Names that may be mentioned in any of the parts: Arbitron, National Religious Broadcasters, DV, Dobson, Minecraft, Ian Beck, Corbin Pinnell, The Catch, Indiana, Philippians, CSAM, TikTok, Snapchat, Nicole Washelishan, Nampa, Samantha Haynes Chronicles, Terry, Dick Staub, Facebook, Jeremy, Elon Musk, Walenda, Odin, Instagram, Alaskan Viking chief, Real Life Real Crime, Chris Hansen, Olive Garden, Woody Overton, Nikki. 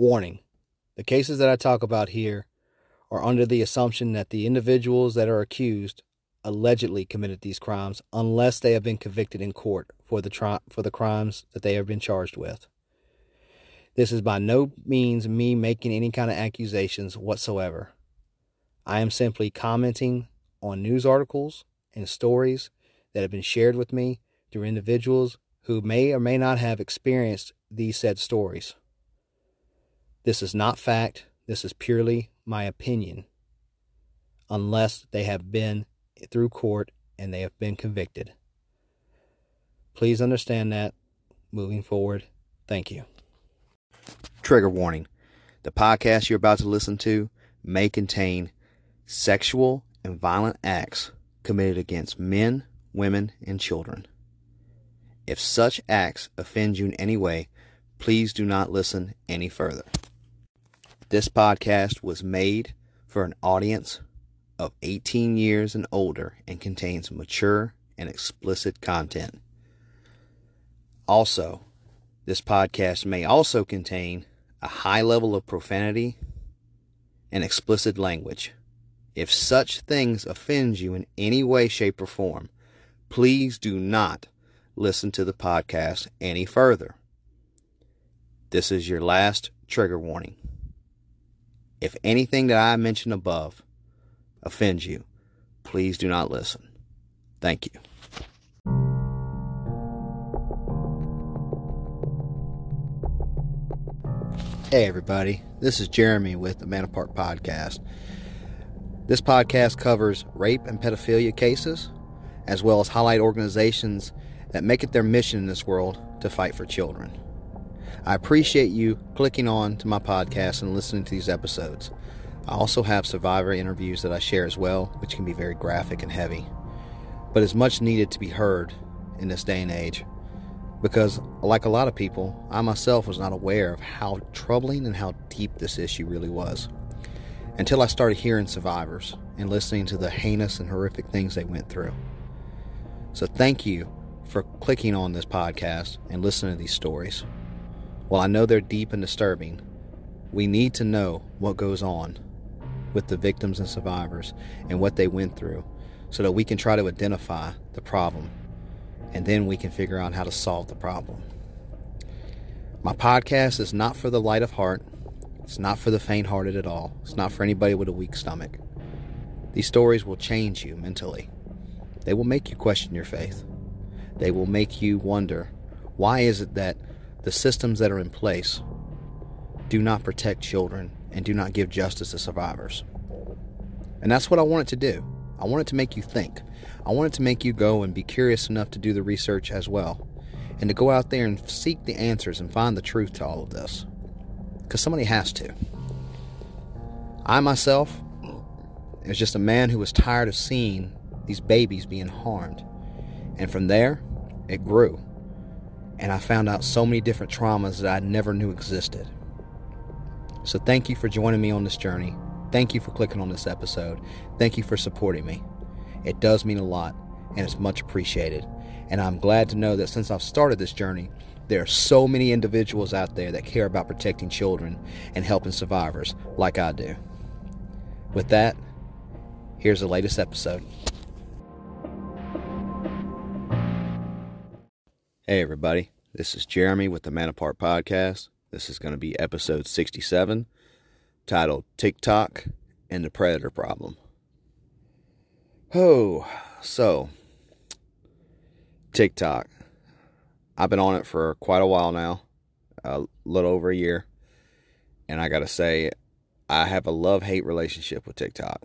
Warning, the cases that I talk about here are under the assumption that the individuals that are accused allegedly committed these crimes unless they have been convicted in court for the crimes that they have been charged with. This is by no means me making any kind of accusations whatsoever. I am simply commenting on news articles and stories that have been shared with me through individuals who may or may not have experienced these said stories. This is not fact. This is purely my opinion, unless they have been through court and they have been convicted. Please understand that moving forward. Thank you. Trigger warning. The podcast you're about to listen to may contain sexual and violent acts committed against men, women, and children. If such acts offend you in any way, please do not listen any further. This podcast was made for an audience of 18 years and older and contains mature and explicit content. Also, this podcast may also contain a high level of profanity and explicit language. If such things offend you in any way, shape, or form, please do not listen to the podcast any further. This is your last trigger warning. If anything that I mentioned above offends you, please do not listen. Thank you. Hey everybody, this is Jeremy with the Man Apart Podcast. This podcast covers rape and pedophilia cases, as well as highlight organizations that make it their mission in this world to fight for children. I appreciate you clicking on to my podcast and listening to these episodes. I also have survivor interviews that I share as well, which can be very graphic and heavy, but is much needed to be heard in this day and age, because like a lot of people, I myself was not aware of how troubling and how deep this issue really was until I started hearing survivors and listening to the heinous and horrific things they went through. So thank you for clicking on this podcast and listening to these stories. While I know they're deep and disturbing, we need to know what goes on with the victims and survivors and what they went through so that we can try to identify the problem and then we can figure out how to solve the problem. My podcast is not for the light of heart. It's not for the faint-hearted at all. It's not for anybody with a weak stomach. These stories will change you mentally. They will make you question your faith. They will make you wonder, why is it that the systems that are in place do not protect children and do not give justice to survivors? And that's what I wanted to do. I wanted to make you think. I wanted to make you go and be curious enough to do the research as well, and to go out there and seek the answers and find the truth to all of this, because somebody has to. I myself was just a man who was tired of seeing these babies being harmed, and from there it grew. And I found out so many different traumas that I never knew existed. So thank you for joining me on this journey. Thank you for clicking on this episode. Thank you for supporting me. It does mean a lot, and it's much appreciated. And I'm glad to know that since I've started this journey, there are so many individuals out there that care about protecting children and helping survivors like I do. With that, here's the latest episode. Hey everybody, this is Jeremy with the Man Apart Podcast. This is going to be episode 67, titled TikTok and the Predator Problem. Oh, so, TikTok. I've been on it for quite a while now, a little over a year. And I got to say, I have a love-hate relationship with TikTok.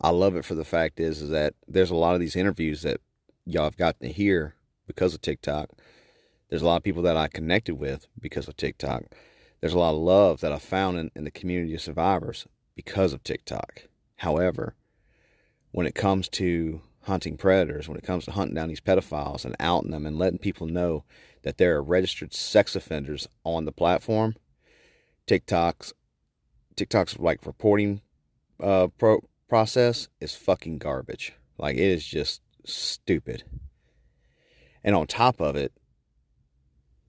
I love it for the fact is that there's a lot of these interviews that y'all have gotten to hear because of TikTok. There's a lot of people that I connected with because of TikTok. There's a lot of love that I found in the community of survivors because of TikTok. However, when it comes to hunting predators, when it comes to hunting down these pedophiles and outing them and letting people know that there are registered sex offenders on the platform, TikTok's like reporting process is fucking garbage. Like, it is just stupid. And on top of it,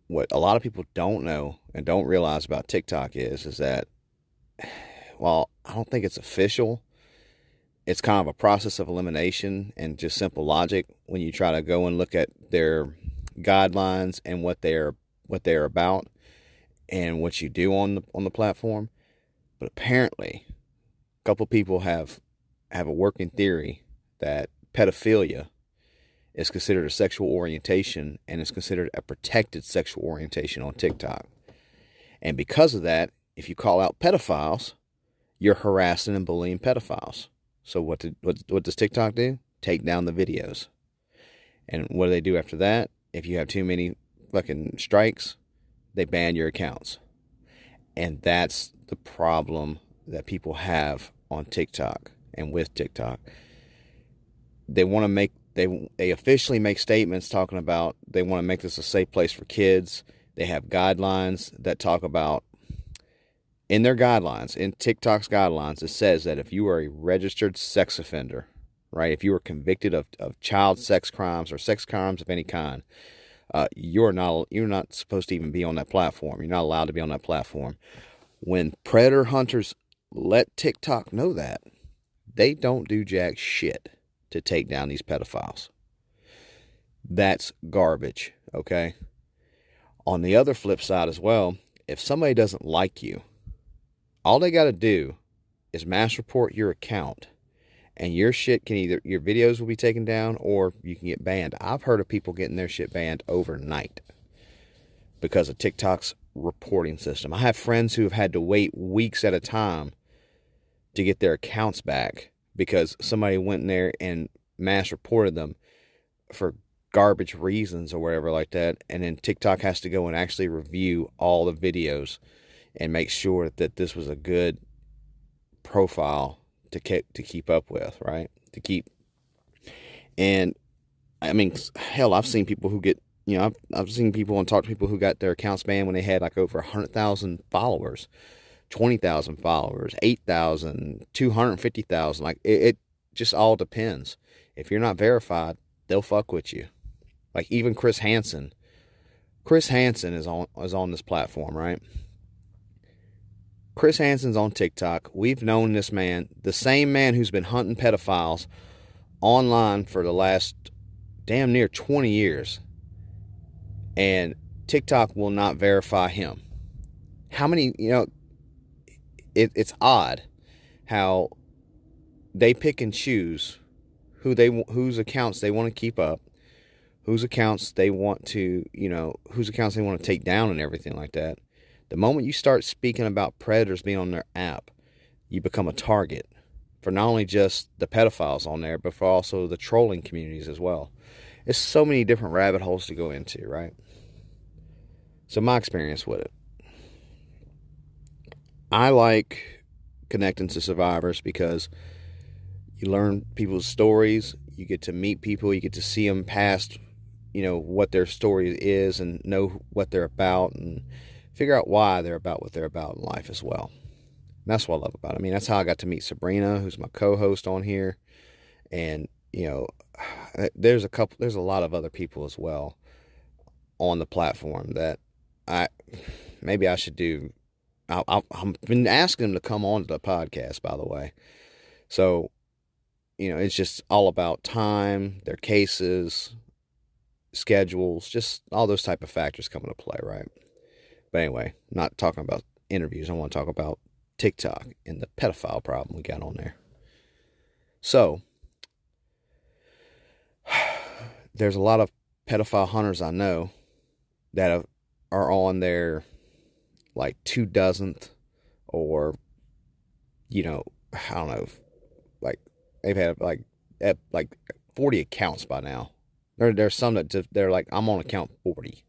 what a lot of people don't know and don't realize about TikTok is that, while I don't think it's official, it's kind of a process of elimination and just simple logic when you try to go and look at their guidelines and what they're about and what you do on the platform. But apparently, a couple people have a working theory that pedophilia is considered a sexual orientation and is considered a protected sexual orientation on TikTok. And because of that, if you call out pedophiles, you're harassing and bullying pedophiles. So what does TikTok do? Take down the videos. And what do they do after that? If you have too many fucking strikes, they ban your accounts. And that's the problem that people have on TikTok and with TikTok. They want to make... They officially make statements talking about they want to make this a safe place for kids. They have guidelines that talk about, in their guidelines, in TikTok's guidelines, it says that if you are a registered sex offender, right, if you are convicted of child sex crimes or sex crimes of any kind, you're not supposed to even be on that platform. You're not allowed to be on that platform. When predator hunters let TikTok know that, they don't do jack shit to take down these pedophiles. That's garbage, okay? On the other flip side as well, if somebody doesn't like you, all they got to do is mass report your account, and your shit can either, your videos will be taken down, or you can get banned. I've heard of people getting their shit banned overnight because of TikTok's reporting system. I have friends who have had to wait weeks at a time to get their accounts back because somebody went in there and mass reported them for garbage reasons or whatever like that. And then TikTok has to go and actually review all the videos and make sure that this was a good profile to keep up with, right? To keep. And, I mean, hell, I've seen people who get, you know, I've seen people and talked to people who got their accounts banned when they had like over 100,000 followers. 20,000 followers, 8,000, 250,000. Like, it just all depends. If you're not verified, they'll fuck with you. Like, even Chris Hansen. Chris Hansen is on this platform, right? Chris Hansen's on TikTok. We've known this man, the same man who's been hunting pedophiles online for the last damn near 20 years. And TikTok will not verify him. How many, you know... It's odd how they pick and choose whose accounts they want to keep up, whose accounts they want to, you know, whose accounts they want to take down and everything like that. The moment you start speaking about predators being on their app, you become a target for not only just the pedophiles on there, but for also the trolling communities as well. There's so many different rabbit holes to go into, right? So my experience with it. I like connecting to survivors because you learn people's stories, you get to meet people, you get to see them past, you know, what their story is and know what they're about and figure out why they're about what they're about in life as well. And that's what I love about it. I mean, that's how I got to meet Sabrina, who's my co-host on here. And, you know, there's a lot of other people as well on the platform that maybe I should do. I've been asking them to come on to the podcast, by the way. So, you know, it's just all about time, their cases, schedules, just all those type of factors come into play, right? But anyway, not talking about interviews. I want to talk about TikTok and the pedophile problem we got on there. So, there's a lot of pedophile hunters I know that are on their... like 2 dozenth, or, you know, I don't know, like they've had like 40 accounts by now. There's some that they're like, I'm on account 40.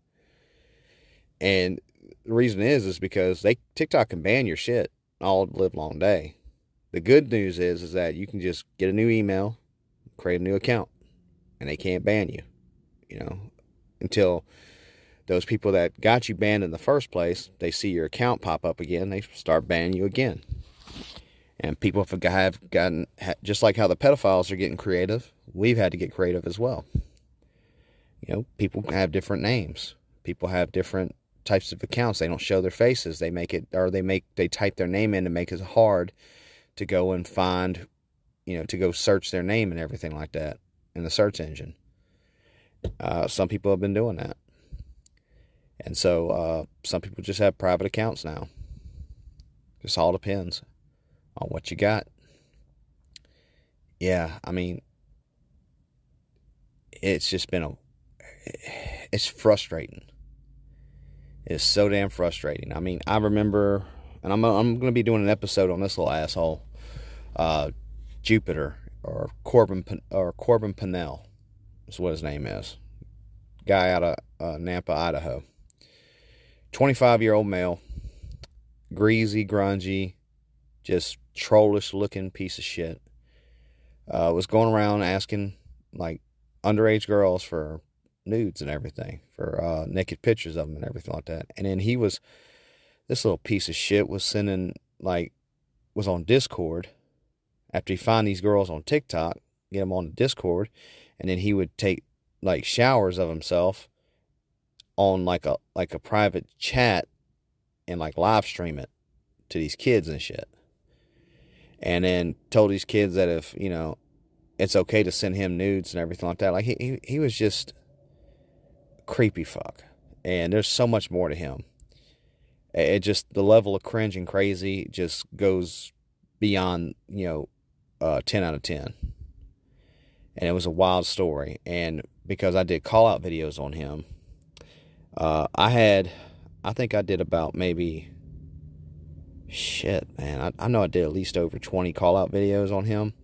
And the reason is because TikTok can ban your shit all live long day. The good news is that you can just get a new email, create a new account, and they can't ban you, you know, until... those people that got you banned in the first place, they see your account pop up again, they start banning you again. And people have gotten, just like how the pedophiles are getting creative, we've had to get creative as well. You know, people have different names. People have different types of accounts. They don't show their faces. They make it, or they type their name in to make it hard to go and find, you know, to go search their name and everything like that in the search engine. Some people have been doing that. And so some people just have private accounts now. Just all depends on what you got. Yeah, I mean, it's just been it's frustrating. It's so damn frustrating. I mean, I remember, and I'm going to be doing an episode on this little asshole, Jupiter, or Corbin Pinnell is what his name is. Guy out of Nampa, Idaho. 25-year-old male, greasy, grungy, just trollish-looking piece of shit. Was going around asking, like, underage girls for nudes and everything, for naked pictures of them and everything like that. And then this little piece of shit was sending, like, was on Discord. After he find these girls on TikTok, get them on the Discord, and then he would take, like, showers of himself on, like a private chat and, like, live stream it to these kids and shit. And then told these kids that if, you know, it's okay to send him nudes and everything like that. Like, he was just creepy fuck. And there's so much more to him. It just, the level of cringe and crazy just goes beyond, you know, 10 out of 10. And it was a wild story. And because I did call-out videos on him, I think I did about maybe... Shit, man. I know I did at least over 20 call-out videos on him.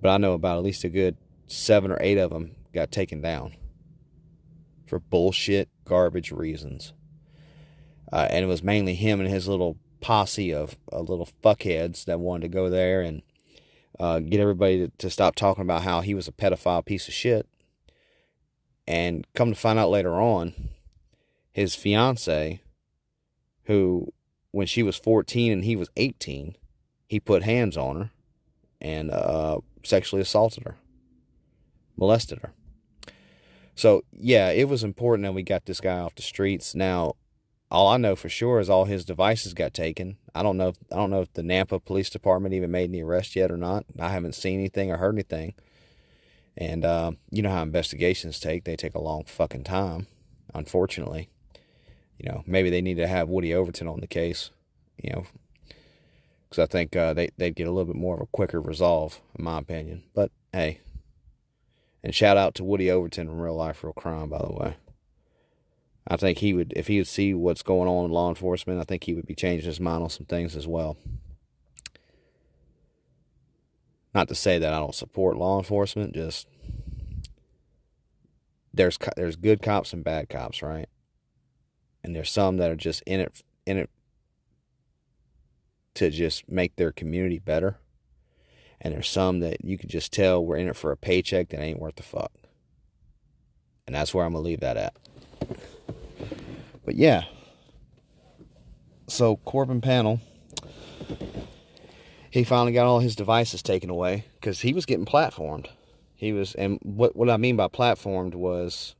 But I know about at least a good 7 or 8 of them got taken down for bullshit, garbage reasons. And it was mainly him and his little posse of little fuckheads that wanted to go there and get everybody to stop talking about how he was a pedophile piece of shit. And come to find out later on, his fiance, who... when she was 14 and he was 18, he put hands on her and sexually assaulted her, molested her. So, yeah, it was important that we got this guy off the streets. Now, all I know for sure is all his devices got taken. I don't know if the Nampa Police Department even made any arrests yet or not. I haven't seen anything or heard anything. And you know how investigations take. They take a long fucking time, unfortunately. You know, maybe they need to have Woody Overton on the case, you know, because I think they'd get a little bit more of a quicker resolve, in my opinion. But, hey, and shout out to Woody Overton from Real Life Real Crime, by the way. I think he would, if he would see what's going on in law enforcement, I think he would be changing his mind on some things as well. Not to say that I don't support law enforcement, just there's good cops and bad cops, right? And there's some that are just in it to just make their community better. And there's some that you can just tell we're in it for a paycheck that ain't worth the fuck. And that's where I'm going to leave that at. But yeah. So Corbin Pinnell, he finally got all his devices taken away because he was getting platformed. He was, and what I mean by platformed was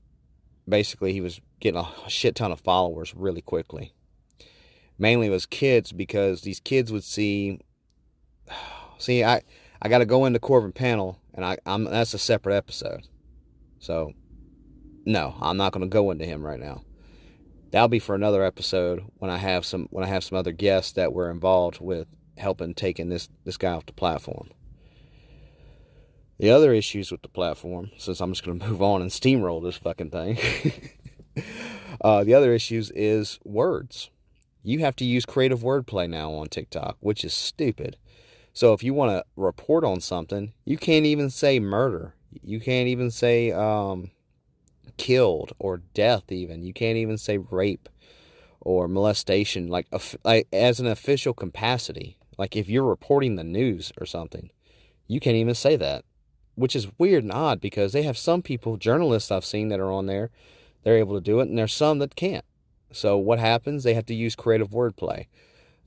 basically he was getting a shit ton of followers really quickly. Mainly it was kids, because these kids would see I got to go into Corbin Pinnell, and I'm that's a separate episode. So no, I'm not going to go into him right now. That'll be for another episode when I have some other guests that were involved with helping taking this guy off the platform. The other issues with the platform, since I'm just going to move on and steamroll this fucking thing, the other issues is words. You have to use creative wordplay now on TikTok, which is stupid. So if you want to report on something, you can't even say murder. You can't even say killed or death even. You can't even say rape or molestation, like as an official capacity. Like if you're reporting the news or something, you can't even say that. Which is weird and odd, because they have some people, journalists I've seen that are on there, they're able to do it, and there's some that can't. So what happens? They have to use creative wordplay.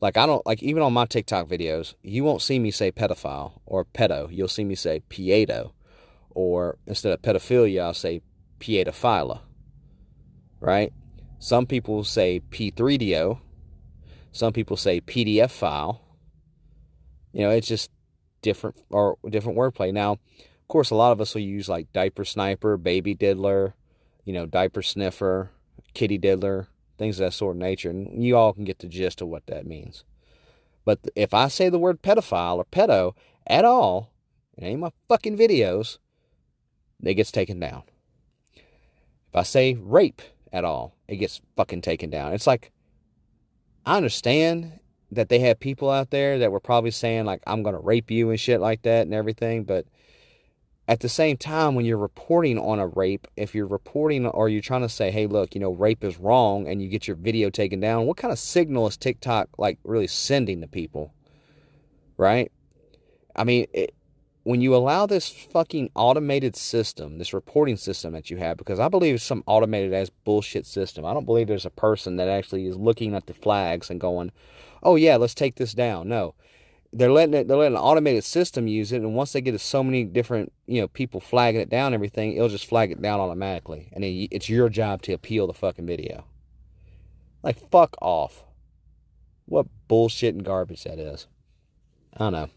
Like, even on my TikTok videos, you won't see me say pedophile or pedo. You'll see me say piedo, or instead of pedophilia, I'll say piedophila, right? Some people say P3DO. Some people say PDF file. You know, it's just different wordplay. Now, of course, a lot of us will use like diaper sniper, baby diddler, you know, diaper sniffer, kitty diddler, things of that sort of nature. And you all can get the gist of what that means. But if I say the word pedophile or pedo at all in any of my fucking videos, it gets taken down. If I say rape at all, it gets fucking taken down. It's like, I understand that they had people out there that were probably saying, like, I'm going to rape you and shit like that and everything. But at the same time, when you're reporting on a rape, if you're reporting or you're trying to say, hey, look, you know, rape is wrong, and you get your video taken down, what kind of signal is TikTok, like, really sending to people? Right? I mean, when you allow this fucking automated system, this reporting system that you have, because I believe it's some automated ass bullshit system. I don't believe there's a person that actually is looking at the flags and going, oh yeah, let's take this down. No, they're letting an automated system use it. And once they get to so many different, you know, people flagging it down, and everything, it'll just flag it down automatically. And then it's your job to appeal the fucking video. Like, fuck off. What bullshit and garbage that is. I don't know.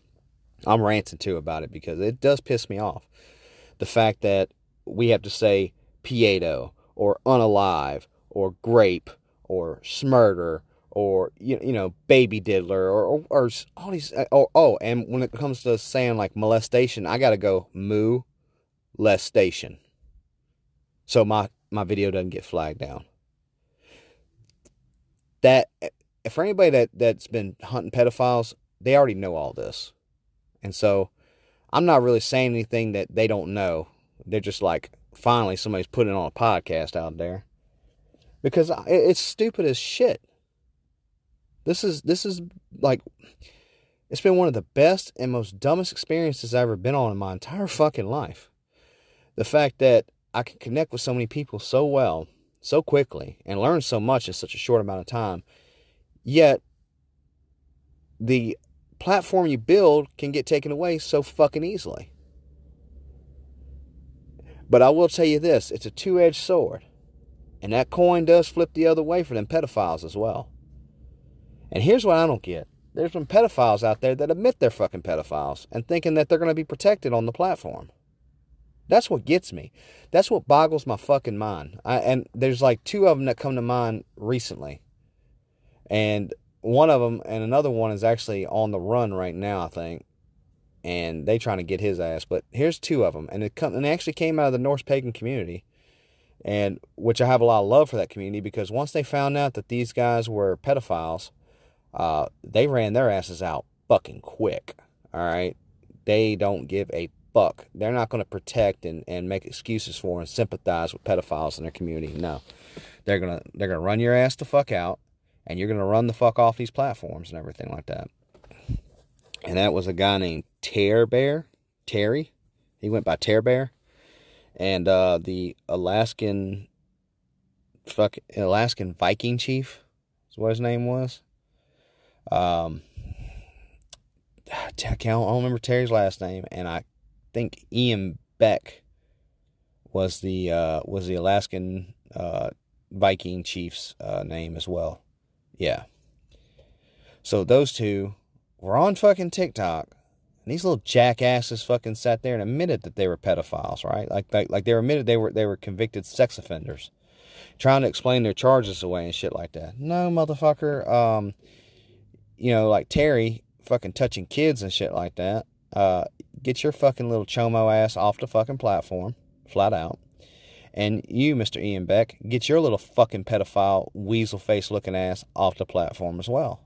I'm ranting too about it because it does piss me off. The fact that we have to say piedo or unalive or grape or smurder or, you know, baby diddler or all these. Oh, and when it comes to saying like molestation, I got to go moo-lestation. So my video doesn't get flagged down. That, for anybody that's been hunting pedophiles, they already know all this. And so I'm not really saying anything that they don't know. They're just like, finally, somebody's putting on a podcast out there. Because it's stupid as shit. This is like, it's been one of the best and most dumbest experiences I've ever been on in my entire fucking life. The fact that I can connect with so many people so well, so quickly, and learn so much in such a short amount of time. Yet, the platform you build can get taken away so fucking easily. But I will tell you this, it's a two-edged sword. And that coin does flip the other way for them pedophiles as well. And here's what I don't get. There's some pedophiles out there that admit they're fucking pedophiles and thinking that they're going to be protected on the platform. That's what gets me. That's what boggles my fucking mind. And there's like two of them that come to mind recently. And one of them and another one is actually on the run right now, I think. And they trying to get his ass. But here's two of them. And they actually came out of the Norse pagan community. And which I have a lot of love for that community. Because once they found out that these guys were pedophiles, they ran their asses out fucking quick. All right. They don't give a fuck. They're not going to protect and make excuses for and sympathize with pedophiles in their community. No. They're going to run your ass the fuck out. And you're going to run the fuck off these platforms and everything like that. And that was a guy named Tear Bear. Terry. He went by Tear Bear. And the Alaskan Viking chief is what his name was. I don't remember Terry's last name. And I think Ian Beck was the Alaskan Viking chief's name as well. Yeah. So those two were on fucking TikTok. And these little jackasses fucking sat there and admitted that they were pedophiles, right? Like they admitted they were convicted sex offenders. Trying to explain their charges away and shit like that. No, motherfucker. You know, like Terry fucking touching kids and shit like that. Get your fucking little chomo ass off the fucking platform. Flat out. And you, Mr. Ian Beck, get your little fucking pedophile, weasel-face-looking ass off the platform as well.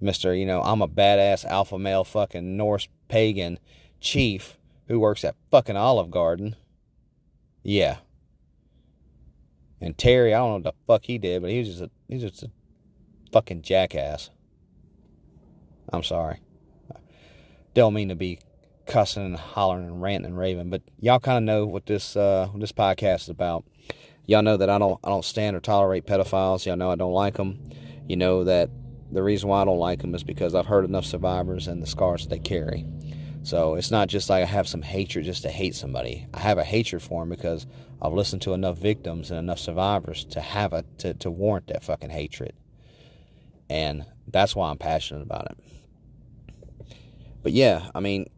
Mr., you know, I'm a badass alpha male fucking Norse pagan chief who works at fucking Olive Garden. Yeah. And Terry, I don't know what the fuck he did, but he was just a fucking jackass. I'm sorry. Don't mean to be cussing and hollering and ranting and raving, but y'all kind of know what this podcast is about. Y'all know that I don't stand or tolerate pedophiles. Y'all know I don't like them. You know that the reason why I don't like them is because I've heard enough survivors and the scars that they carry. So it's not just like I have some hatred just to hate somebody. I have a hatred for them because I've listened to enough victims and enough survivors to have to warrant that fucking hatred. And that's why I'm passionate about it. But yeah, I mean,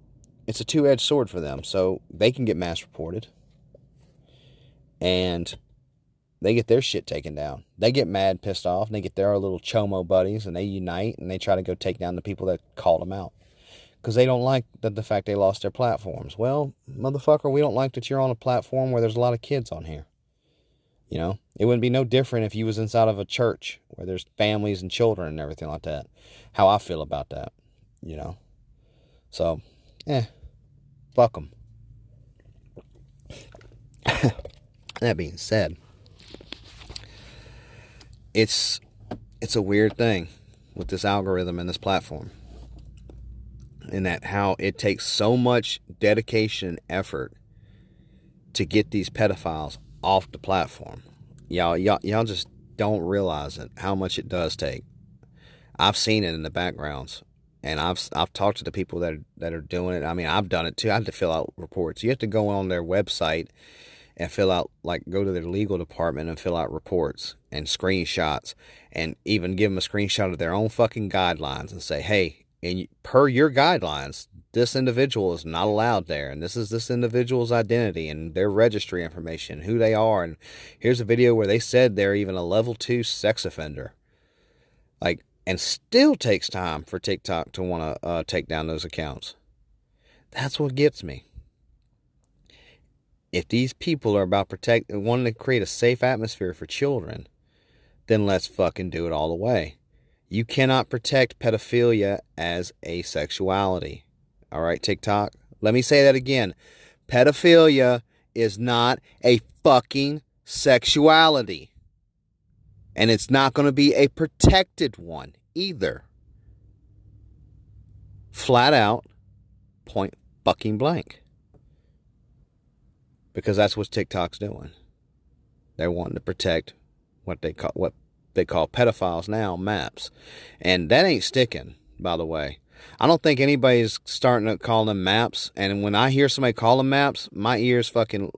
it's a two-edged sword for them. So they can get mass reported. And they get their shit taken down. They get mad, pissed off, and they get their little chomo buddies, and they unite, and they try to go take down the people that called them out. Because they don't like the fact they lost their platforms. Well, motherfucker, we don't like that you're on a platform where there's a lot of kids on here. You know, it wouldn't be no different if you was inside of a church where there's families and children and everything like that. How I feel about that, you know. So, fuck them. That being said, it's a weird thing with this algorithm and this platform. And that how it takes so much dedication and effort to get these pedophiles off the platform. Y'all just don't realize it, how much it does take. I've seen it in the backgrounds, and I've talked to the people that are doing it. I mean, I've done it too. I had to fill out reports. You have to go on their website and fill out, go to their legal department and fill out reports and screenshots, and even give them a screenshot of their own fucking guidelines and say, hey, and per your guidelines, this individual is not allowed there, and this is this individual's identity and their registry information, who they are, and here's a video where they said they're even a level 2 sex offender. And still takes time for TikTok to want to take down those accounts. That's what gets me. If these people are about wanting to create a safe atmosphere for children, then let's fucking do it all the way. You cannot protect pedophilia as a sexuality. All right, TikTok? Let me say that again. Pedophilia is not a fucking sexuality. And it's not going to be a protected one either. Flat out, point fucking blank. Because that's what TikTok's doing. They're wanting to protect what they call pedophiles now, MAPs. And that ain't sticking, by the way. I don't think anybody's starting to call them MAPs. And when I hear somebody call them MAPs, my ears fucking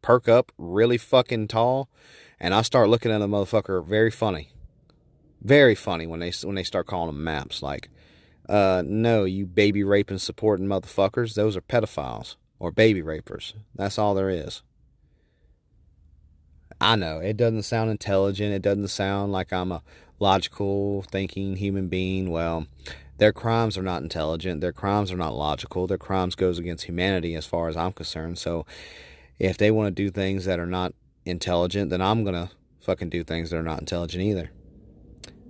perk up really fucking tall. And I start looking at a motherfucker very funny. Very funny when they start calling them MAPs. No, you baby raping supporting motherfuckers. Those are pedophiles. Or baby rapers. That's all there is. I know. It doesn't sound intelligent. It doesn't sound like I'm a logical thinking human being. Well, their crimes are not intelligent. Their crimes are not logical. Their crimes goes against humanity as far as I'm concerned. So if they want to do things that are not intelligent, then I'm going to fucking do things that are not intelligent either.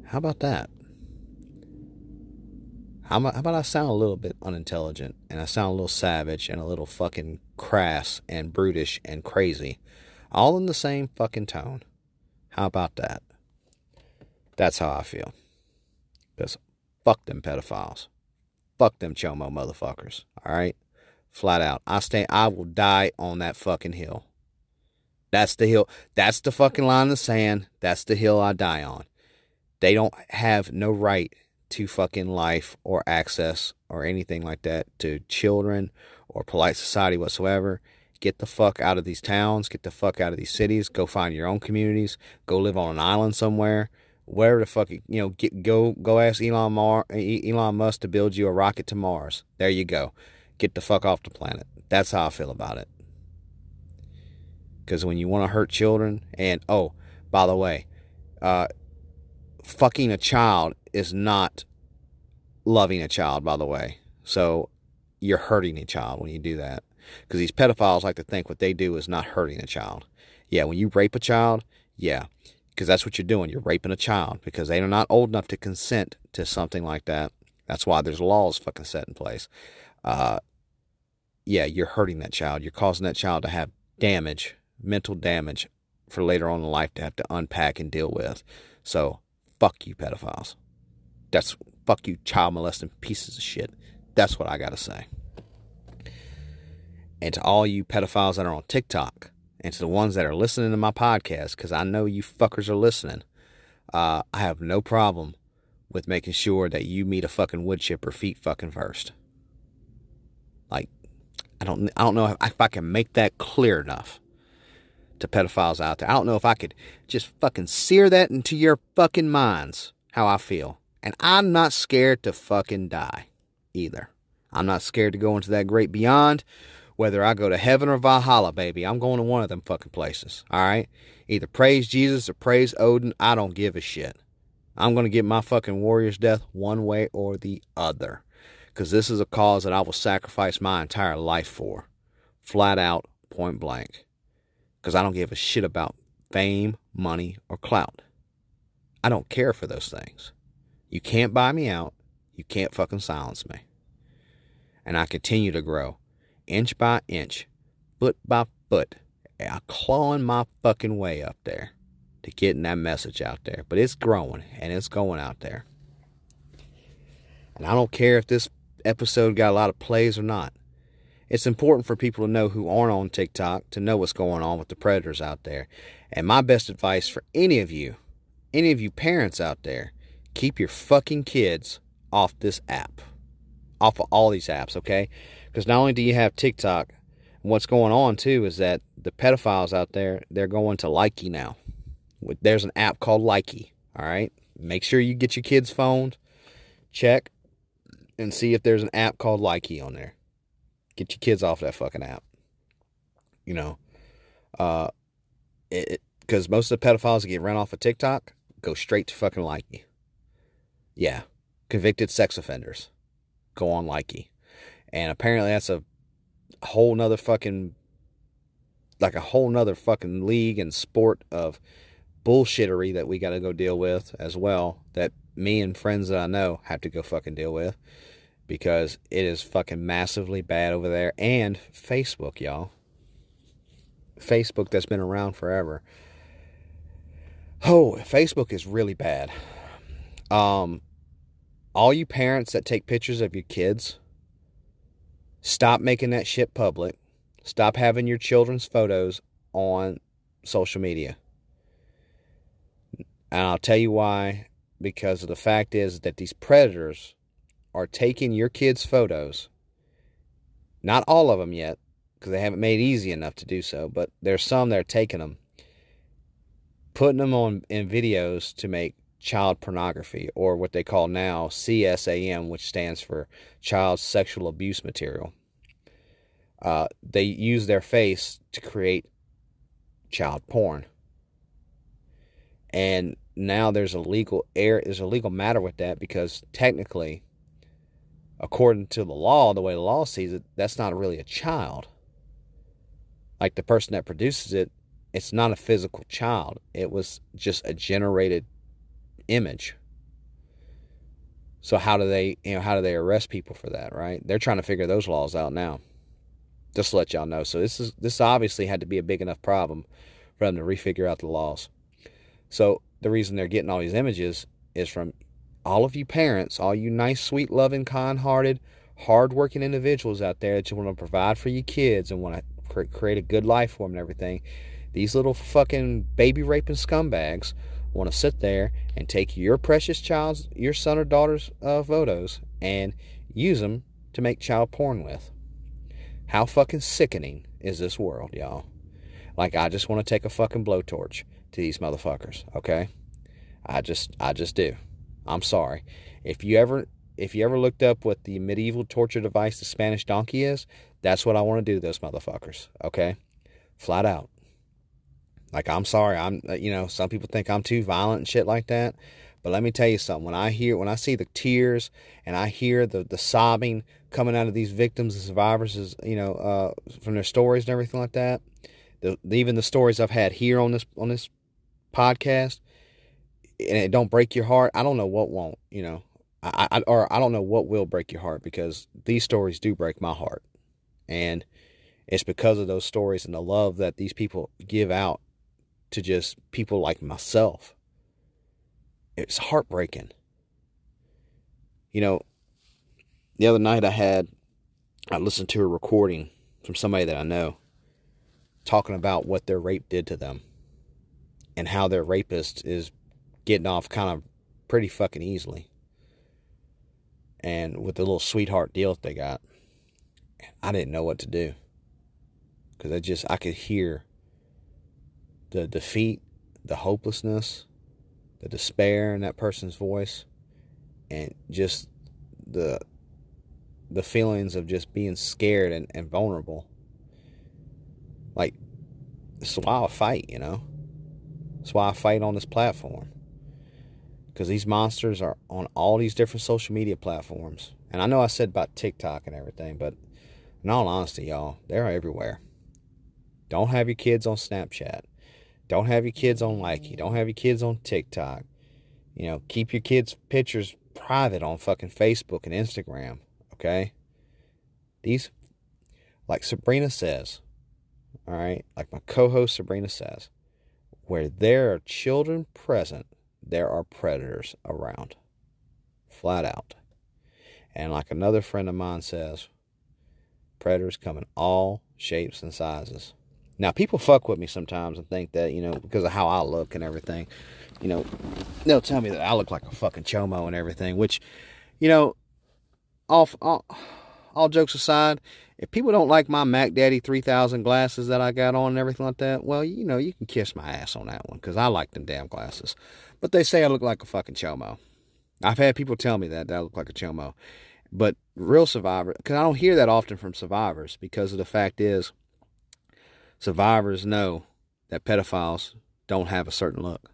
How about that? How about I sound a little bit unintelligent, and I sound a little savage and a little fucking crass and brutish and crazy, all in the same fucking tone? How about that? That's how I feel. Because fuck them pedophiles. Fuck them chomo motherfuckers. All right? Flat out. I will die on that fucking hill. That's the hill. That's the fucking line in the sand. That's the hill I die on. They don't have no right to fucking life or access or anything like that to children or polite society whatsoever. Get the fuck out of these towns. Get the fuck out of these cities. Go find your own communities. Go live on an island somewhere. Wherever the fuck, go ask Elon Musk to build you a rocket to Mars. There you go. Get the fuck off the planet. That's how I feel about it. Because when you want to hurt children, and oh, by the way, fucking a child is not loving a child, by the way. So you're hurting a child when you do that, because these pedophiles like to think what they do is not hurting a child. Yeah, when you rape a child, yeah, because that's what you're doing. You're raping a child because they are not old enough to consent to something like that. That's why there's laws fucking set in place. Yeah, you're hurting that child. You're causing that child to have damage, mental damage, for later on in life to have to unpack and deal with. So fuck you, pedophiles. That's fuck you, child molesting pieces of shit. That's what I gotta say. And to all you pedophiles that are on TikTok, and to the ones that are listening to my podcast, because I know you fuckers are listening, I have no problem with making sure that you meet a fucking wood chipper feet fucking first. Like, I don't know if I can make that clear enough to pedophiles out there. I don't know if I could just fucking sear that into your fucking minds, how I feel. And I'm not scared to fucking die either. I'm not scared to go into that great beyond. Whether I go to heaven or Valhalla, baby, I'm going to one of them fucking places. All right? Either praise Jesus or praise Odin. I don't give a shit. I'm going to get my fucking warrior's death one way or the other. Because this is a cause that I will sacrifice my entire life for. Flat out, point blank. Because I don't give a shit about fame, money, or clout. I don't care for those things. You can't buy me out. You can't fucking silence me. And I continue to grow. Inch by inch. Foot by foot. I'm clawing my fucking way up there. To getting that message out there. But it's growing. And it's going out there. And I don't care if this episode got a lot of plays or not. It's important for people to know who aren't on TikTok. To know what's going on with the predators out there. And my best advice for any of you. Any of you parents out there. Keep your fucking kids off this app. Off of all these apps, okay? Because not only do you have TikTok, what's going on too is that the pedophiles out there, they're going to Likee now. There's an app called Likee, all right? Make sure you get your kids' phones, check, and see if there's an app called Likee on there. Get your kids off that fucking app. You know, because most of the pedophiles that get run off of TikTok go straight to fucking Likee. Yeah, convicted sex offenders go on Likee. And apparently that's a whole nother fucking, like a whole nother fucking league and sport of bullshittery that we got to go deal with as well. That me and friends that I know have to go fucking deal with. Because it is fucking massively bad over there. And Facebook, y'all. Facebook that's been around forever. Oh, Facebook is really bad. All you parents that take pictures of your kids, stop making that shit public. Stop having your children's photos on social media. And I'll tell you why. Because the fact is that these predators are taking your kids' photos. Not all of them yet, because they haven't made it easy enough to do so. But there's some that are taking them, putting them on in videos to make child pornography, or what they call now CSAM, which stands for child sexual abuse material. They use their face to create child porn, and now there's a legal matter with that, because technically, according to the law, the way the law sees it, that's not really a child. Like the person that produces it, it's not a physical child. It was just a generated image. So how do they arrest people for that, right? They're trying to figure those laws out now. Just to let y'all know. So this obviously had to be a big enough problem for them to refigure out the laws. So the reason they're getting all these images is from all of you parents, all you nice, sweet, loving, kind-hearted, hard-working individuals out there that you want to provide for your kids and want to create a good life for them and everything. These little fucking baby-raping scumbags want to sit there and take your precious child's, your son or daughter's photos and use them to make child porn with. How fucking sickening is this world, y'all? Like, I just want to take a fucking blowtorch to these motherfuckers, okay? I just do. I'm sorry. If you ever looked up what the medieval torture device the Spanish donkey is, that's what I want to do to those motherfuckers, okay? Flat out. Like, I'm sorry, some people think I'm too violent and shit like that, but let me tell you something, when I see the tears, and I hear the sobbing coming out of these victims and survivors, from their stories and everything like that, even the stories I've had here on this podcast, and it don't break your heart, I don't know what won't, I don't know what will break your heart, because these stories do break my heart, and it's because of those stories and the love that these people give out to just people like myself. It's heartbreaking. The other night I listened to a recording from somebody that I know talking about what their rape did to them and how their rapist is getting off kind of pretty fucking easily. And with the little sweetheart deal that they got. And I didn't know what to do. Because I could hear the defeat, the hopelessness, the despair in that person's voice, and just the feelings of just being scared and vulnerable. Like, that's why I fight, you know? That's why I fight on this platform. Because these monsters are on all these different social media platforms. And I know I said about TikTok and everything, but in all honesty, y'all, they're everywhere. Don't have your kids on Snapchat. Don't have your kids on Likee. Don't have your kids on TikTok. You know, keep your kids' pictures private on fucking Facebook and Instagram, okay? These, like Sabrina says, all right, like my co-host Sabrina says, where there are children present, there are predators around. Flat out. And like another friend of mine says, predators come in all shapes and sizes. Now, people fuck with me sometimes and think that, you know, because of how I look and everything, you know, they'll tell me that I look like a fucking chomo and everything, which, you know, all jokes aside, if people don't like my Mac Daddy 3000 glasses that I got on and everything like that, well, you know, you can kiss my ass on that one because I like them damn glasses. But they say I look like a fucking chomo. I've had people tell me that I look like a chomo. But real survivor, because I don't hear that often from survivors because of the fact is, survivors know that pedophiles don't have a certain look,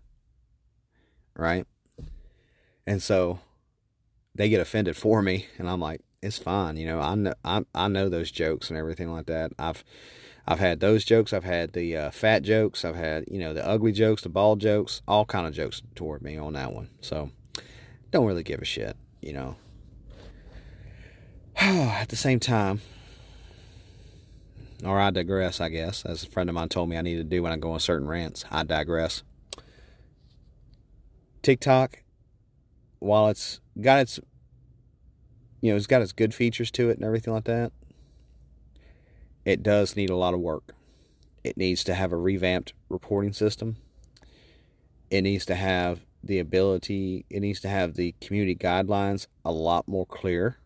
right? And so they get offended for me, and I'm like, it's fine, you know. I know those jokes and everything like that. I've had those jokes. I've had the fat jokes. I've had, you know, the ugly jokes, the bald jokes, all kind of jokes toward me on that one. So don't really give a shit, you know. At the same time. Or I digress, I guess. As a friend of mine told me I need to do when I go on certain rants. I digress. TikTok, while it's got its, you know, it's got its good features to it and everything like that, it does need a lot of work. It needs to have a revamped reporting system. It needs to have the ability, it needs to have the community guidelines a lot more clear.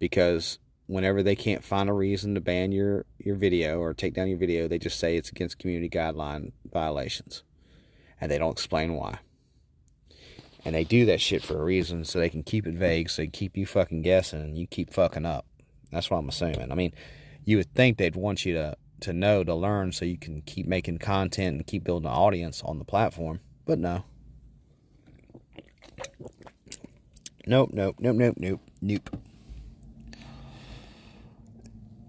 Because whenever they can't find a reason to ban your video or take down your video, they just say it's against community guideline violations. And they don't explain why. And they do that shit for a reason so they can keep it vague, so they keep you fucking guessing and you keep fucking up. That's what I'm assuming. I mean, you would think they'd want you to know, to learn, so you can keep making content and keep building an audience on the platform. But no. Nope.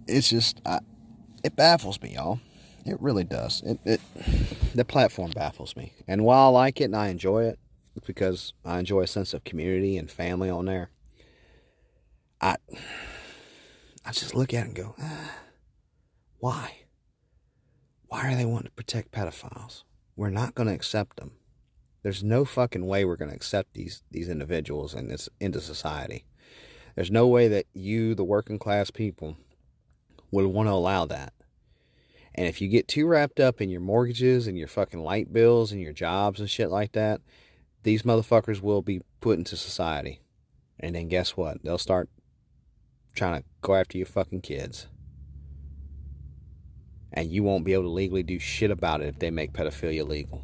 It's just, it baffles me, y'all. It really does. The platform baffles me. And while I like it and I enjoy it, it's because I enjoy a sense of community and family on there. I just look at it and go, why? Why are they wanting to protect pedophiles? We're not going to accept them. There's no fucking way we're going to accept these individuals and this into society. There's no way that you, the working class people, would want to allow that. And if you get too wrapped up in your mortgages and your fucking light bills and your jobs and shit like that, these motherfuckers will be put into society. And then guess what? They'll start trying to go after your fucking kids. And you won't be able to legally do shit about it if they make pedophilia legal.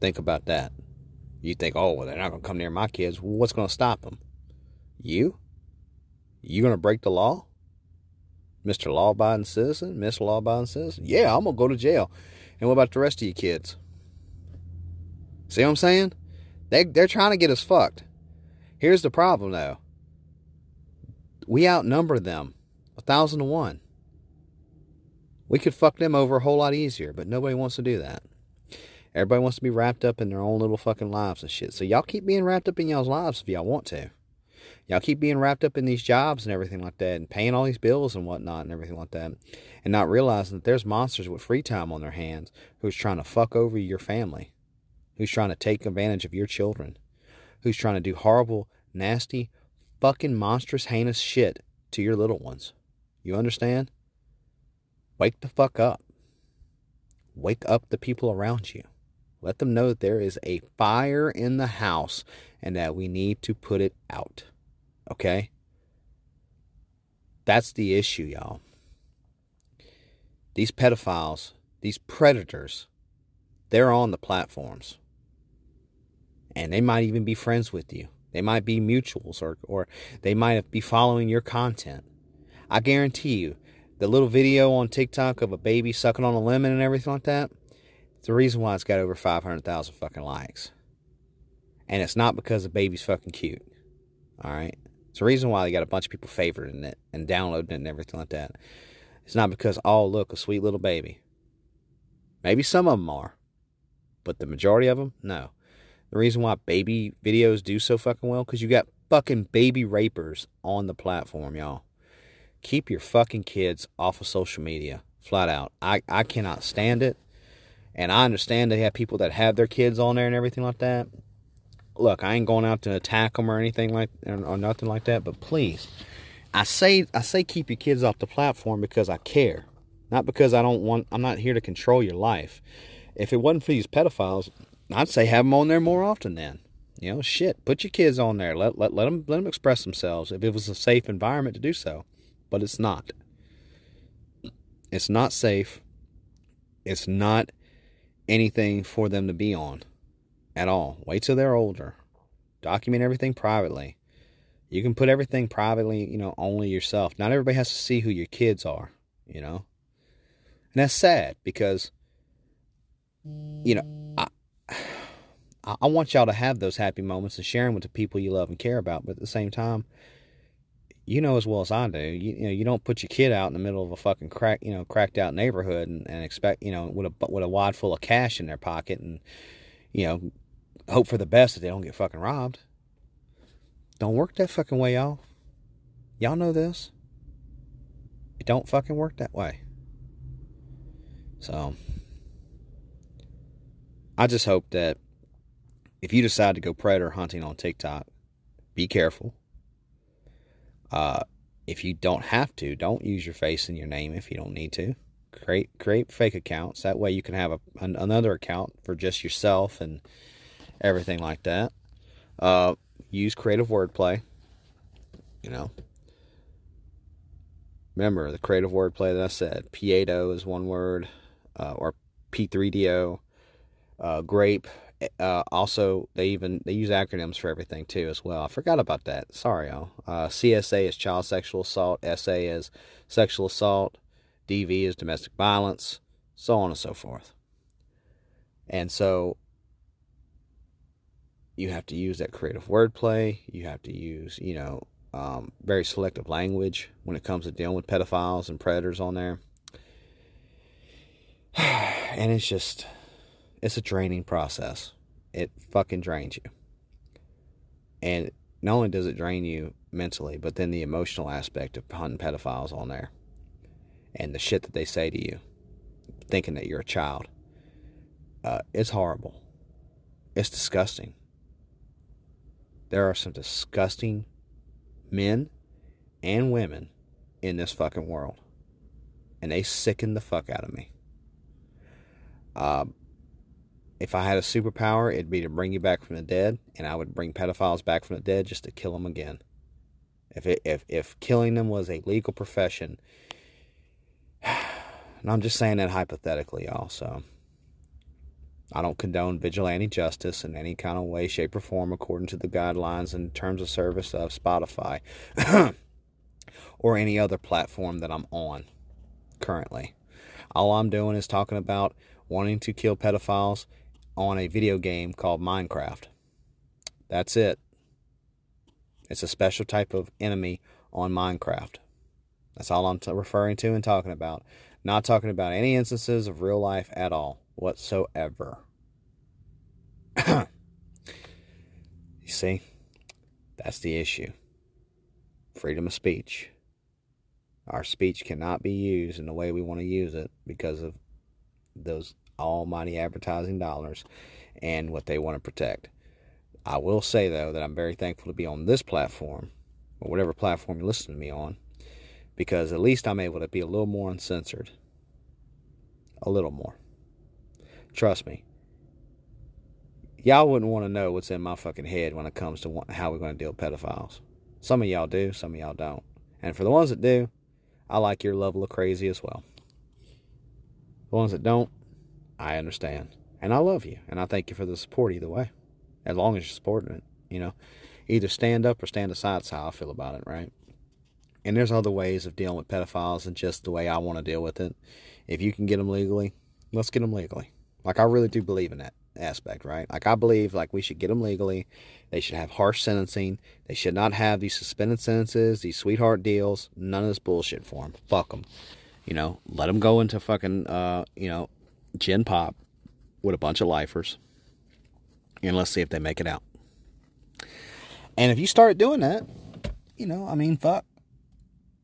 Think about that. You think, oh, well, they're not going to come near my kids. Well, what's going to stop them? You? You going to break the law? Mr. Law-abiding citizen, Miss Law-abiding citizen, yeah, I'm going to go to jail. And what about the rest of you kids? See what I'm saying? They're trying to get us fucked. Here's the problem, though. We outnumber them 1,000 to 1. We could fuck them over a whole lot easier, but nobody wants to do that. Everybody wants to be wrapped up in their own little fucking lives and shit. So y'all keep being wrapped up in y'all's lives if y'all want to. Y'all keep being wrapped up in these jobs and everything like that and paying all these bills and whatnot and everything like that and not realizing that there's monsters with free time on their hands who's trying to fuck over your family, who's trying to take advantage of your children, who's trying to do horrible, nasty, fucking monstrous, heinous shit to your little ones. You understand? Wake the fuck up. Wake up the people around you. Let them know that there is a fire in the house and that we need to put it out. Okay? That's the issue, y'all. These pedophiles, these predators, they're on the platforms. And they might even be friends with you. They might be mutuals, or they might be following your content. I guarantee you, the little video on TikTok of a baby sucking on a lemon and everything like that, it's the reason why it's got over 500,000 fucking likes. And it's not because the baby's fucking cute. All right? It's the reason why they got a bunch of people favoriting it and downloading it and everything like that. It's not because, oh, look, a sweet little baby. Maybe some of them are. But the majority of them, no. The reason why baby videos do so fucking well, because you got fucking baby rapers on the platform, y'all. Keep your fucking kids off of social media, flat out. I cannot stand it. And I understand they have people that have their kids on there and everything like that. Look, I ain't going out to attack them or anything like, or nothing like that. But please, I say keep your kids off the platform because I care. Not because I don't want, I'm not here to control your life. If it wasn't for these pedophiles, I'd say have them on there more often then. You know, shit, put your kids on there. Let them express themselves if it was a safe environment to do so. But it's not. It's not safe. It's not anything for them to be on at all. Wait till they're older. Document everything privately. You can put everything privately, you know, only yourself. Not everybody has to see who your kids are, you know. And that's sad because, you know, I want y'all to have those happy moments and share them with the people you love and care about. But at the same time, you know as well as I do, you know, you don't put your kid out in the middle of a fucking cracked out neighborhood and expect, you know, with a wad full of cash in their pocket and, you know, hope for the best that they don't get fucking robbed. Don't work that fucking way, y'all. Y'all know this. It don't fucking work that way. So, I just hope that if you decide to go predator hunting on TikTok, be careful. If you don't have to, don't use your face and your name if you don't need to. Create fake accounts. That way you can have another account for just yourself and everything like that. Use creative wordplay. You know. Remember the creative wordplay that I said. Piedo is one word, or P3DO, grape. Also, they use acronyms for everything too as well. I forgot about that. Sorry, y'all. CSA is child sexual assault. SA is sexual assault. DV is domestic violence. So on and so forth. And so, you have to use that creative wordplay. You have to use, you know, very selective language when it comes to dealing with pedophiles and predators on there. And it's just, it's a draining process. It fucking drains you. And not only does it drain you mentally, but then the emotional aspect of hunting pedophiles on there. And the shit that they say to you, thinking that you're a child. It's horrible. It's disgusting. There are some disgusting men and women in this fucking world. And they sicken the fuck out of me. If I had a superpower, it'd be to bring you back from the dead, and I would bring pedophiles back from the dead just to kill them again. If killing them was a legal profession, and I'm just saying that hypothetically, y'all, so I don't condone vigilante justice in any kind of way, shape, or form according to the guidelines and terms of service of Spotify or any other platform that I'm on currently. All I'm doing is talking about wanting to kill pedophiles on a video game called Minecraft. That's it. It's a special type of enemy on Minecraft. That's all I'm referring to and talking about. Not talking about any instances of real life at all, whatsoever. You see? That's the issue. Freedom of speech. Our speech cannot be used in the way we want to use it because of those almighty advertising dollars and what they want to protect. I will say, though, that I'm very thankful to be on this platform, or whatever platform you listen to me on, because at least I'm able to be a little more uncensored. A little more. Trust me. Y'all wouldn't want to know what's in my fucking head when it comes to how we're going to deal with pedophiles. Some of y'all do, some of y'all don't. And for the ones that do, I like your level of crazy as well. The ones that don't, I understand. And I love you. And I thank you for the support either way. As long as you're supporting it, you know. Either stand up or stand aside is how I feel about it, right? And there's other ways of dealing with pedophiles than just the way I want to deal with it. If you can get them legally, let's get them legally. Like, I really do believe in that aspect, right? Like, I believe, like, we should get them legally. They should have harsh sentencing. They should not have these suspended sentences, these sweetheart deals. None of this bullshit for them. Fuck them. You know, let them go into fucking, you know, Gen Pop with a bunch of lifers. And let's see if they make it out. And if you start doing that, you know, I mean, fuck.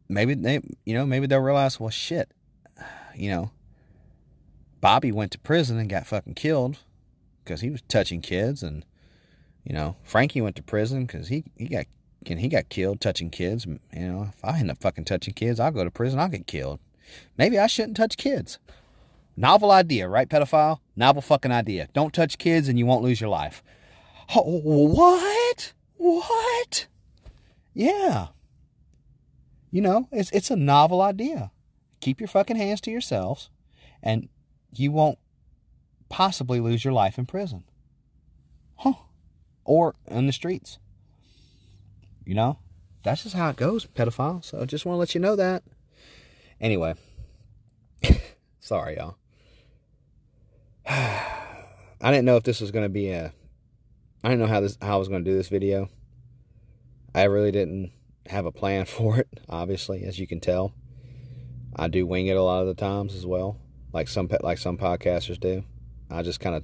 Maybe they, you know, maybe they'll realize, well, shit, you know, Bobby went to prison and got fucking killed because he was touching kids. And, you know, Frankie went to prison because he got killed touching kids. You know, if I end up fucking touching kids, I'll go to prison. I'll get killed. Maybe I shouldn't touch kids. Novel idea, right, pedophile? Novel fucking idea. Don't touch kids and you won't lose your life. Oh, what? What? Yeah. You know, it's a novel idea. Keep your fucking hands to yourselves and you won't possibly lose your life in prison. Huh. Or in the streets. You know, that's just how it goes, pedophile. So I just want to let you know that. Anyway. Sorry, y'all. I didn't know if this was going to be a... I didn't know how I was going to do this video. I really didn't have a plan for it, obviously, as you can tell. I do wing it a lot of the times as well, like some podcasters do. I just kind of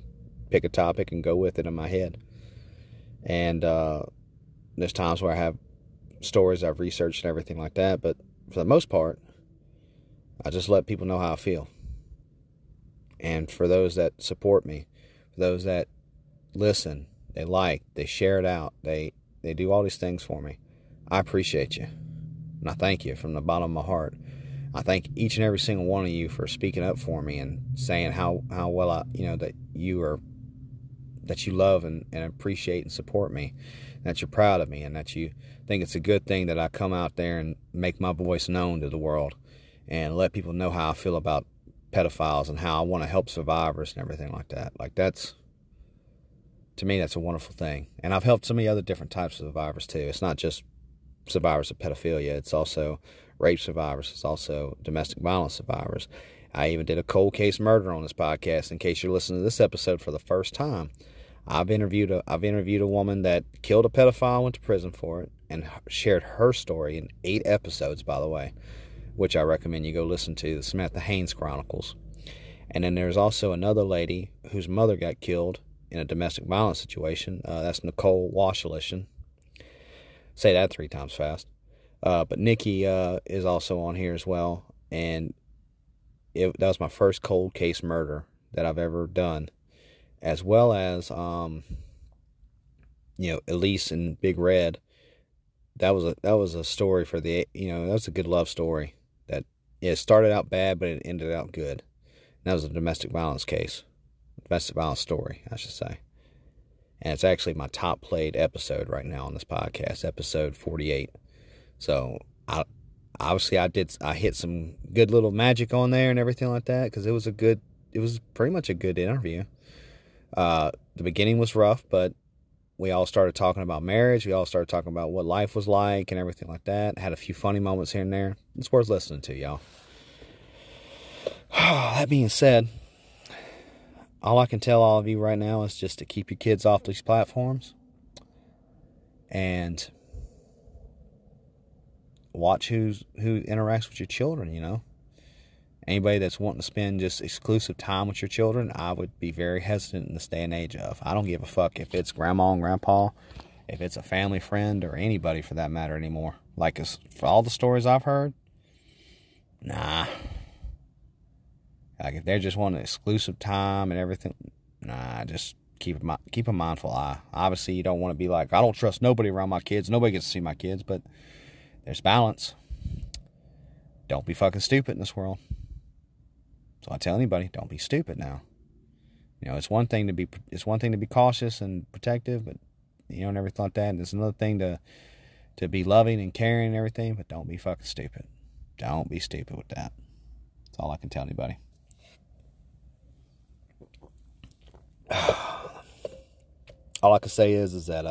pick a topic and go with it in my head. And there's times where I have stories I've researched and everything like that, but for the most part, I just let people know how I feel. And for those that support me, for those that listen, they like, they share it out, they do all these things for me, I appreciate you. And I thank you from the bottom of my heart. I thank each and every single one of you for speaking up for me and saying how well I, you know, that you love and appreciate and support me, and that you're proud of me, and that you think it's a good thing that I come out there and make my voice known to the world and let people know how I feel about pedophiles and how I want to help survivors and everything like that. Like, that's, to me, that's a wonderful thing. And I've helped so many other different types of survivors too. It's not just survivors of pedophilia. It's also rape survivors. It's also domestic violence survivors. I even did a cold case murder on this podcast. In case you're listening to this episode for the first time, I've interviewed a woman that killed a pedophile, went to prison for it, and shared her story in 8 episodes, by the way, which I recommend you go listen to, the Samantha Haynes Chronicles. And then there's also another lady whose mother got killed in a domestic violence situation. That's Nicole Washelishan. Say that 3 times fast. But Nikki is also on here as well. And that was my first cold case murder that I've ever done. As well as, you know, Elise and Big Red. That was a story for the, you know, that's a good love story. It started out bad, but it ended out good. And that was a domestic violence case. Domestic violence story, I should say. And it's actually my top played episode right now on this podcast, episode 48. So, I hit some good little magic on there and everything like that, because it was pretty much a good interview. The beginning was rough, but we all started talking about marriage. We all started talking about what life was like and everything like that. Had a few funny moments here and there. It's worth listening to, y'all. That being said, all I can tell all of you right now is just to keep your kids off these platforms and watch who interacts with your children, you know. Anybody that's wanting to spend just exclusive time with your children, I would be very hesitant in this day and age of. I don't give a fuck if it's grandma and grandpa, if it's a family friend, or anybody for that matter anymore. Like, for all the stories I've heard, nah. Like, if they're just wanting exclusive time and everything, nah, just keep a mindful eye. Obviously, you don't want to be like, I don't trust nobody around my kids. Nobody gets to see my kids, but there's balance. Don't be fucking stupid in this world. So I tell anybody, don't be stupid now. You know, it's one thing to be cautious and protective, but, you know, and everything like that. And it's another thing to be loving and caring and everything, but don't be fucking stupid. Don't be stupid with that. That's all I can tell anybody. All I can say is that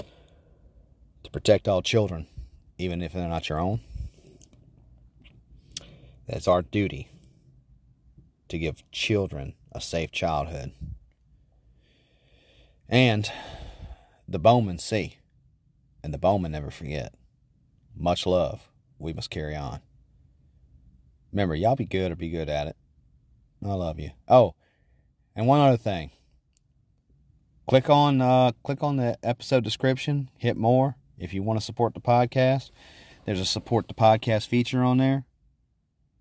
to protect all children, even if they're not your own, that's our duty to give children a safe childhood. And the Bowmen see, and the Bowmen never forget. Much love. We must carry on. Remember, y'all be good or be good at it. I love you. Oh, and one other thing. Click on the episode description. Hit more if you want to support the podcast. There's a support the podcast feature on there.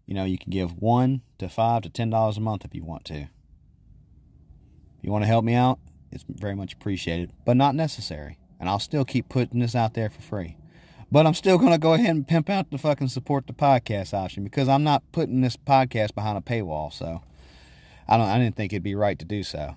You know, you can give $1 to $5 to $10 a month if you want to. If you want to help me out, it's very much appreciated, but not necessary. And I'll still keep putting this out there for free. But I'm still going to go ahead and pimp out the fucking support the podcast option, because I'm not putting this podcast behind a paywall. So I didn't think it'd be right to do so.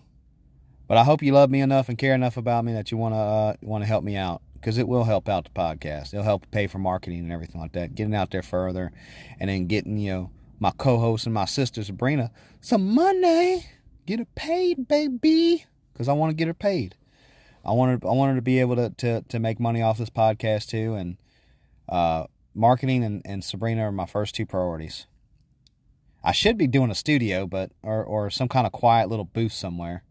But I hope you love me enough and care enough about me that you want to help me out, because it will help out the podcast. It'll help pay for marketing and everything like that, getting out there further, and then getting, you know, my co-host and my sister Sabrina some money. Get her paid, baby, because I want to get her paid. I want her to be able to make money off this podcast too, and marketing and Sabrina are my first two priorities. I should be doing a studio, but or some kind of quiet little booth somewhere.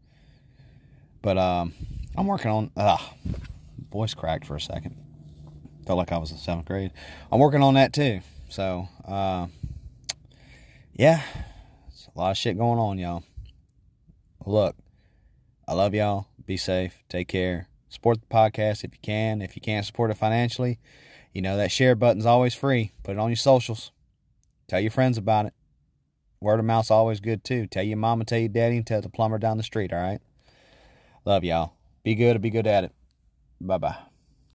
But I'm working on... voice cracked for a second. Felt like I was in 7th grade. I'm working on that too. So, yeah. It's a lot of shit going on, y'all. Look, I love y'all. Be safe. Take care. Support the podcast if you can. If you can't support it financially, you know, that share button's always free. Put it on your socials. Tell your friends about it. Word of mouth's always good too. Tell your mama, tell your daddy, and tell the plumber down the street, all right? Love y'all. Be good or be good at it. Bye-bye.